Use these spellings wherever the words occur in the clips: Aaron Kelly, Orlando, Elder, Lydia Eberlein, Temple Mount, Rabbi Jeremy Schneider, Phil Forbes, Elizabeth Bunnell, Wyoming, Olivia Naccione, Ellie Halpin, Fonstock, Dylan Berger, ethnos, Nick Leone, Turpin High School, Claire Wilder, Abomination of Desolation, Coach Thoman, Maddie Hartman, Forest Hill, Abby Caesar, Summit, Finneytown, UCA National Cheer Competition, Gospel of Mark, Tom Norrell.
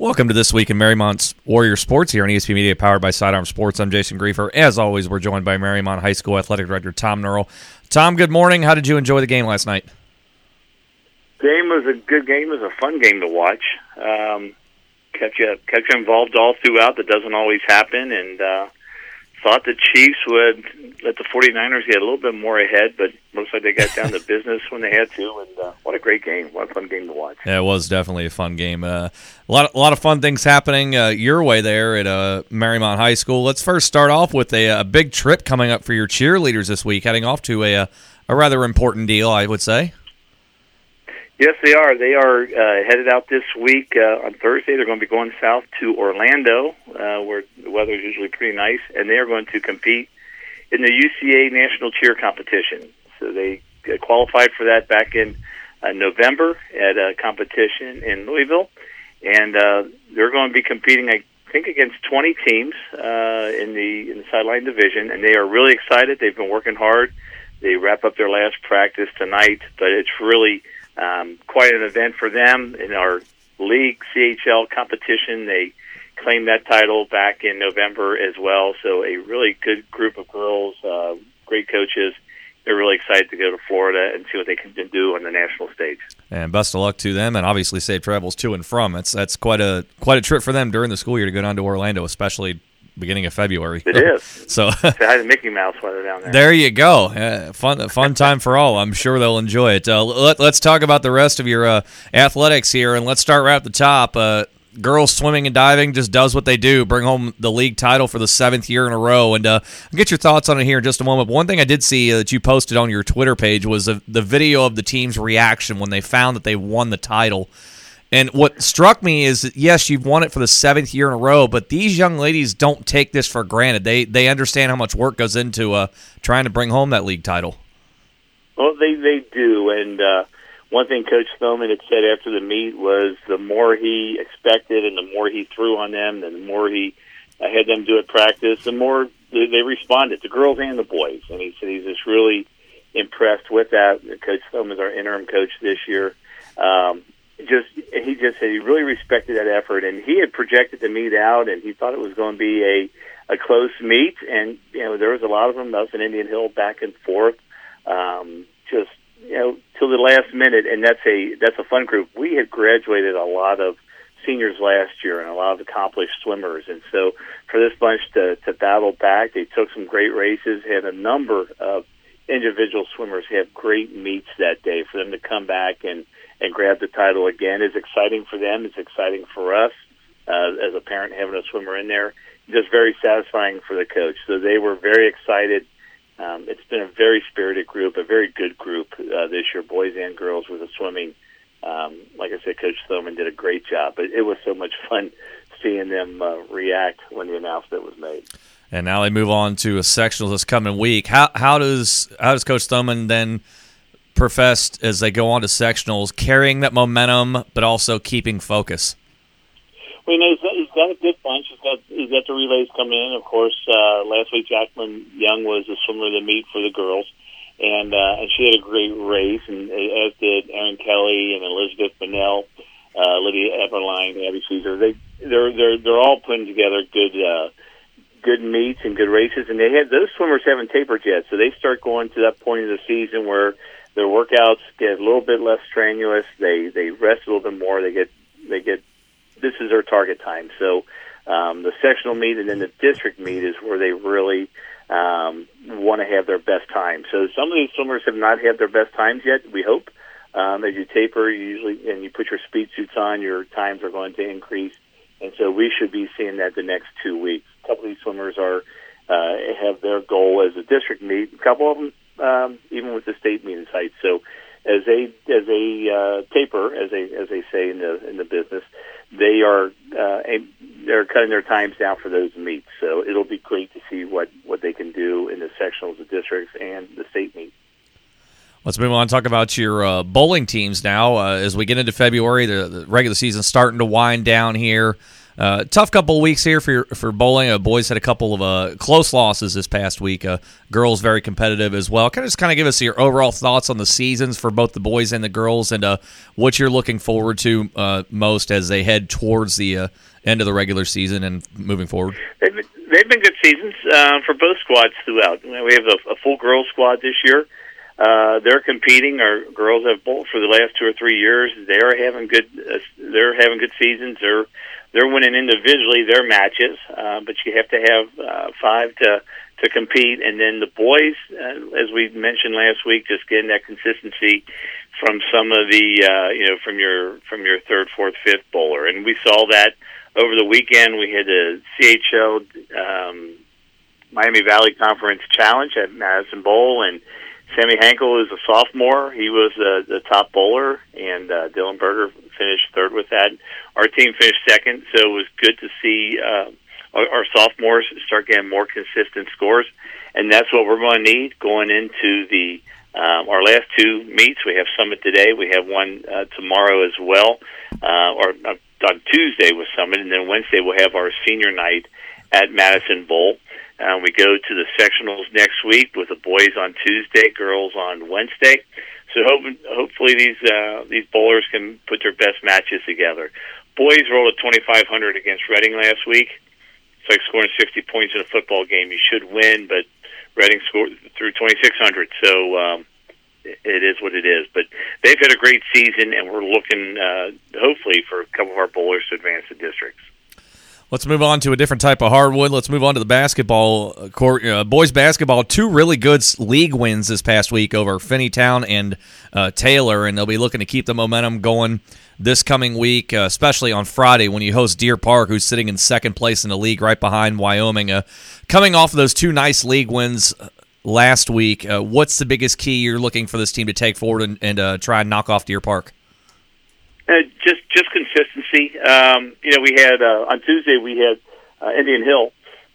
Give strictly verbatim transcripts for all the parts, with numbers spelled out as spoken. Welcome to This Week in Marymount's Warrior Sports here on E S P Media, powered by Sidearm Sports. I'm Jason Griefer. As always, we're joined by Marymount High School Athletic Director Tom Norrell. Tom, good morning. How did you enjoy the game last night? Game was a good game. It was a fun game to watch. Um, kept you kept you involved all throughout. That doesn't always happen. And uh, thought the Chiefs would let the forty-niners get a little bit more ahead, but looks like they got down to business when they had to. And uh, what a great game! What a fun game to watch. Yeah, it was definitely a fun game. Uh, a lot, a lot of fun things happening uh, your way there at uh, Marymount High School. Let's first start off with a, a big trip coming up for your cheerleaders this week, heading off to a a rather important deal, I would say. Yes, they are. They are uh, headed out this week uh, on Thursday. They're going to be going south to Orlando, uh, where the weather is usually pretty nice, and they are going to compete in the U C A National Cheer Competition. So they qualified for that back in uh, November at a competition in Louisville, and uh, they're going to be competing, I think, against twenty teams uh, in the in the sideline division, and they are really excited. They've been working hard. They wrap up their last practice tonight, but it's really Um, quite an event for them in our league C H L competition. They claimed that title back in November as well. So a really good group of girls, uh, great coaches. They're really excited to go to Florida and see what they can do on the national stage. And best of luck to them, and obviously safe travels to and from. It's that's quite a quite a trip for them during the school year to go down to Orlando, especially beginning of February. It is. So I had a Mickey Mouse weather down there. There you go. Uh, fun fun time for all. I'm sure they'll enjoy it. Uh, let, let's talk about the rest of your uh, athletics here, and let's start right at the top. Uh, girls swimming and diving just does what they do, bring home the league title for the seventh year in a row. And uh, I'll get your thoughts on it here in just a moment. But one thing I did see uh, that you posted on your Twitter page was uh, the video of the team's reaction when they found that they won the title. And what struck me is that, yes, you've won it for the seventh year in a row, but these young ladies don't take this for granted. They they understand how much work goes into uh, trying to bring home that league title. Well, they, they do. And uh, one thing Coach Thoman had said after the meet was the more he expected and the more he threw on them and the more he uh, had them do at practice, the more they, they responded, the girls and the boys. And he said he's just really impressed with that. Coach Thoman's our interim coach this year. Um Just he just said he really respected that effort, and he had projected the meet out, and he thought it was going to be a, a close meet, and you know there was a lot of them. That was in Indian Hill, back and forth, um, just you know till the last minute, and that's a that's a fun group. We had graduated a lot of seniors last year, and a lot of accomplished swimmers, and so for this bunch to to battle back, they took some great races, had a number of individual swimmers have great meets that day. For them to come back and, and grab the title again is exciting for them. It's exciting for us uh, as a parent having a swimmer in there. Just very satisfying for the coach. So they were very excited. Um, it's been a very spirited group, a very good group uh, this year, boys and girls with the swimming. Um, like I said, Coach Thoman did a great job. But it was so much fun seeing them uh, react when the announcement was made. And now they move on to a sectional this coming week. How how does how does Coach Thoman then profess as they go on to sectionals, carrying that momentum but also keeping focus? Well, you know, he's got, he's got a good bunch. He's got he's got the relays coming in. Of course, uh, last week Jacqueline Young was the swimmer of the meet for the girls, and uh, and she had a great race, and as did Aaron Kelly and Elizabeth Bunnell, uh, Lydia Eberlein, Abby Caesar. They they're they're they're all putting together good. Uh, good meets and good races, and they had those swimmers haven't tapered yet, so they start going to that point of the season where their workouts get a little bit less strenuous, they they rest a little bit more, they get they get this is their target time. So um the sectional meet and then the district meet is where they really um want to have their best time. So some of these swimmers have not had their best times yet, we hope. Um as you taper, you usually and you put your speed suits on, your times are going to increase. And so we should be seeing that the next two weeks. A couple of these swimmers are uh, have their goal as a district meet. A couple of them, um, even with the state meet in sight. So as they as they uh, taper, as they as they say in the in the business, they are uh, a, they're cutting their times down for those meets. So it'll be great to see what, what they can do in the sectionals, the districts, and the state meet. Let's move on and talk about your uh, bowling teams now. Uh, as we get into February, the, the regular season starting to wind down here. Uh, tough couple of weeks here for for bowling. Uh, boys had a couple of uh, close losses this past week. Uh, girls very competitive as well. Kind of just kind of give us your overall thoughts on the seasons for both the boys and the girls, and uh, what you're looking forward to uh, most as they head towards the uh, end of the regular season and moving forward. They've been, they've been good seasons uh, for both squads throughout. We have a, a full girls squad this year. Uh, they're competing. Our girls have bowled for the last two or three years. They are having good. Uh, they're having good seasons. They're they're winning individually their matches, uh, but you have to have uh, five to to compete. And then the boys, uh, as we mentioned last week, just getting that consistency from some of the uh, you know from your from your third, fourth, fifth bowler. And we saw that over the weekend. We had a C H L um, Miami Valley Conference Challenge at Madison Bowl, and Sammy Hankel is a sophomore. He was uh, the top bowler, and uh, Dylan Berger finished third with that. Our team finished second, so it was good to see uh, our, our sophomores start getting more consistent scores, and that's what we're going to need going into the um, our last two meets. We have Summit today. We have one uh, tomorrow as well, uh, or uh, on Tuesday with Summit, and then Wednesday we'll have our senior night at Madison Bowl. Uh, we go to the sectionals next week with the boys on Tuesday, girls on Wednesday. So hope, hopefully these uh, these bowlers can put their best matches together. Boys rolled a twenty-five hundred against Reading last week. It's like scoring sixty points in a football game. You should win, but Reading scored through twenty-six hundred. So um, it is what it is. But they've had a great season, and we're looking, uh, hopefully, for a couple of our bowlers to advance the districts. Let's move on to a different type of hardwood. Let's move on to the basketball court. Uh, boys basketball, two really good league wins this past week over Finneytown and uh, Taylor, and they'll be looking to keep the momentum going this coming week, uh, especially on Friday when you host Deer Park, who's sitting in second place in the league right behind Wyoming. Uh, coming off of those two nice league wins last week, uh, what's the biggest key you're looking for this team to take forward and, and uh, try and knock off Deer Park? Uh, just just consistency. Um, you know, we had, uh, on Tuesday, we had uh, Indian Hill,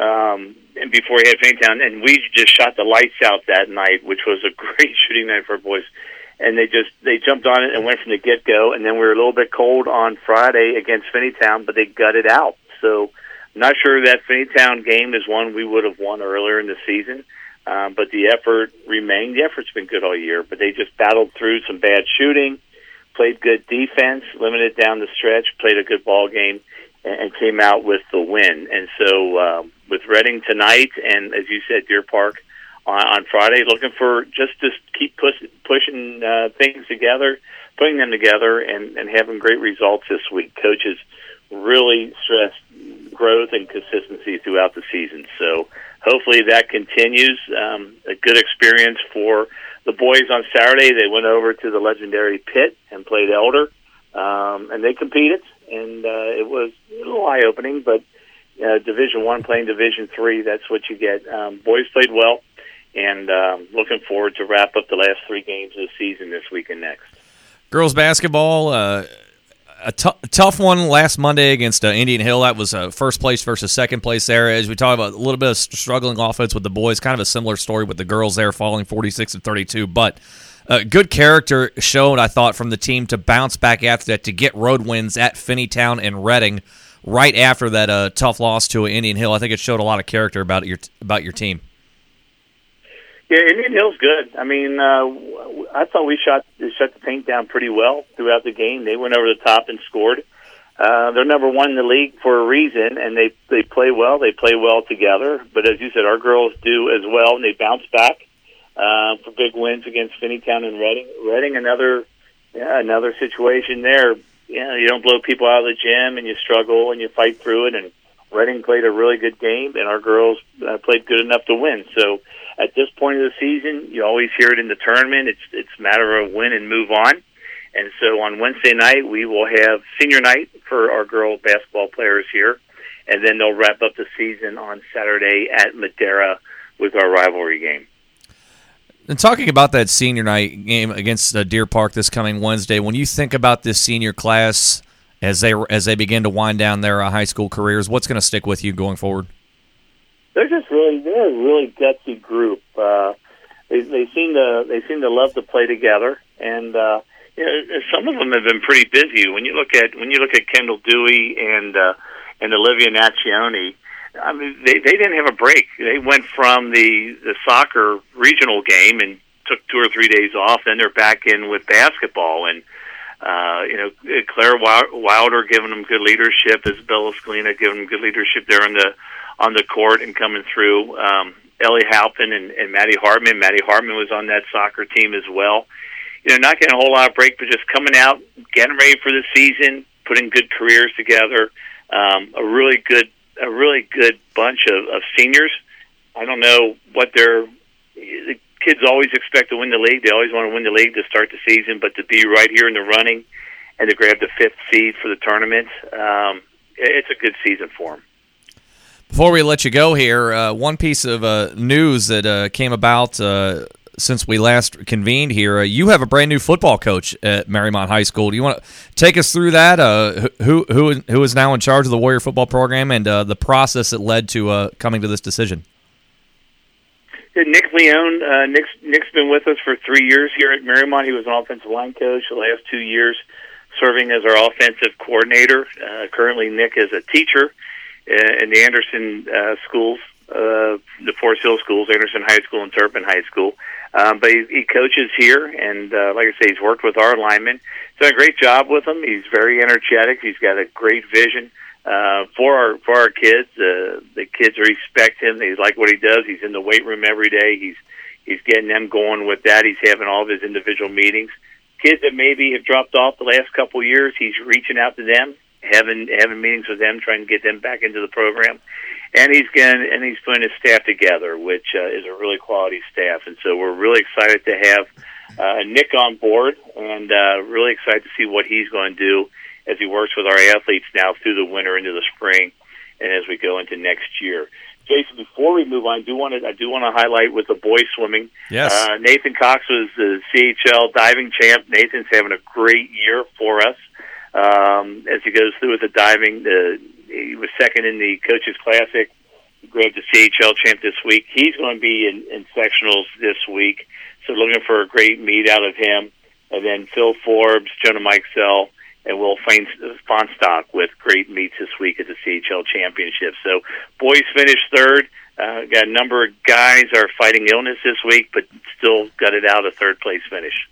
um, and before we had Finneytown, and we just shot the lights out that night, which was a great shooting night for our boys. And they just, they jumped on it and went from the get-go, and then we were a little bit cold on Friday against Finneytown, but they gutted out. So I'm not sure that Finneytown game is one we would have won earlier in the season, um, but the effort remained. The effort's been good all year, but they just battled through some bad shooting, played good defense, limited down the stretch, played a good ball game, and came out with the win. And so uh, with Reading tonight and, as you said, Deer Park on, on Friday, looking for just to keep push, pushing uh, things together, putting them together, and, and having great results this week. Coaches really stressed growth and consistency throughout the season. So hopefully that continues. Um, a good experience for the boys on Saturday. They went over to the legendary Pit and played Elder, um, and they competed, and uh, it was a little eye-opening, but uh, Division One playing Division Three, that's what you get. Um, boys played well, and um, looking forward to wrap up the last three games of the season this week and next. Girls basketball, uh, a t- tough one last Monday against uh, Indian Hill. That was uh, first place versus second place there. As we talk about a little bit of struggling offense with the boys, kind of a similar story with the girls there, falling forty-six to thirty-two. But uh, good character shown, I thought, from the team to bounce back after that, to get road wins at Finneytown and Reading right after that uh, tough loss to Indian Hill. I think it showed a lot of character about your about your team. Yeah, Indian Hill's good. I mean, uh, I thought we shot shut the paint down pretty well throughout the game. They went over the top and scored. Uh, they're number one in the league for a reason, and they, they play well. They play well together. But as you said, our girls do as well, and they bounce back uh, for big wins against Finneytown and Reading. Reading, another yeah, another situation there. Yeah, you don't blow people out of the gym, and you struggle, and you fight through it, and Reading played a really good game, and our girls uh, played good enough to win. So at this point of the season, you always hear it in the tournament. It's it's a matter of win and move on. And so on Wednesday night, we will have senior night for our girl basketball players here, and then they'll wrap up the season on Saturday at Madeira with our rivalry game. And talking about that senior night game against uh, Deer Park this coming Wednesday, when you think about this senior class – As they as they begin to wind down their uh, high school careers, what's going to stick with you going forward? They're just really they're a really gutsy group. Uh, they, they seem to they seem to love to play together, and uh, you know, some of them have been pretty busy. When you look at when you look at Kendall Dewey and uh, and Olivia Naccione, I mean, they, they didn't have a break. They went from the, the soccer regional game and took two or three days off, and they're back in with basketball. And, uh, you know, Claire Wilder giving them good leadership, Isabella Scalina giving them good leadership there on the on the court and coming through. Um, Ellie Halpin and, and Maddie Hartman. Maddie Hartman was on that soccer team as well. You know, not getting a whole lot of break, but just coming out, getting ready for the season, putting good careers together. Um, a really good a really good bunch of, of seniors. I don't know what their the kids always expect to win the league. They always want to win the league to start the season, but to be right here in the running and to grab the fifth seed for the tournament, um, it's a good season for them. Before we let you go here, uh, one piece of uh, news that uh, came about uh, since we last convened here. Uh, you have a brand new football coach at Marymount High School. Do you want to take us through that? Uh, who who who is now in charge of the Warrior football program and uh, the process that led to uh, coming to this decision? Nick Leone. Uh, Nick's, Nick's been with us for three years here at Marymount. He was an offensive line coach the last two years, serving as our offensive coordinator. Uh, currently, Nick is a teacher in the Anderson uh, schools, uh, the Forest Hill schools, Anderson High School and Turpin High School. Um, but he, he coaches here, and uh, like I say, he's worked with our linemen. He's done a great job with them. He's very energetic. He's got a great vision uh, for our for our kids. Uh, the kids respect him. They like what he does. He's in the weight room every day. He's he's getting them going with that. He's having all of his individual meetings. Kids that maybe have dropped off the last couple of years, he's reaching out to them, having having meetings with them, trying to get them back into the program, and he's getting, and he's putting his staff together, which uh, is a really quality staff. And so we're really excited to have uh, Nick on board, and uh, really excited to see what he's going to do as he works with our athletes now through the winter into the spring, and as we go into next year. Jason, before we move on, I do want to I do want to highlight with the boys swimming. Yes, uh, Nathan Cox was the C H L diving champ. Nathan's having a great year for us. Um, as he goes through with the diving, the, he was second in the Coaches Classic, grabbed the C H L champ this week. He's going to be in, in sectionals this week, so looking for a great meet out of him. And then Phil Forbes, Jonah Mikesell, and Will Fonstock with great meets this week at the C H L Championship. So boys finished third. Uh, got a number of guys are fighting illness this week, but still gutted out a third-place finish.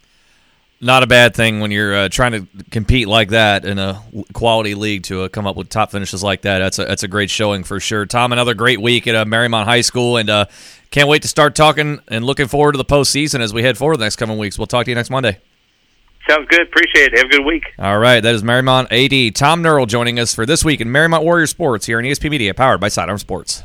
Not a bad thing when you're uh, trying to compete like that in a quality league to uh, come up with top finishes like that. That's a, that's a great showing for sure. Tom, another great week at uh, Marymount High School, and uh, can't wait to start talking and looking forward to the postseason as we head forward the next coming weeks. We'll talk to you next Monday. Sounds good. Appreciate it. Have a good week. All right. That is Marymount A D Tom Norrell joining us for This Week in Marymount Warrior Sports here on E S P Media, powered by Sidearm Sports.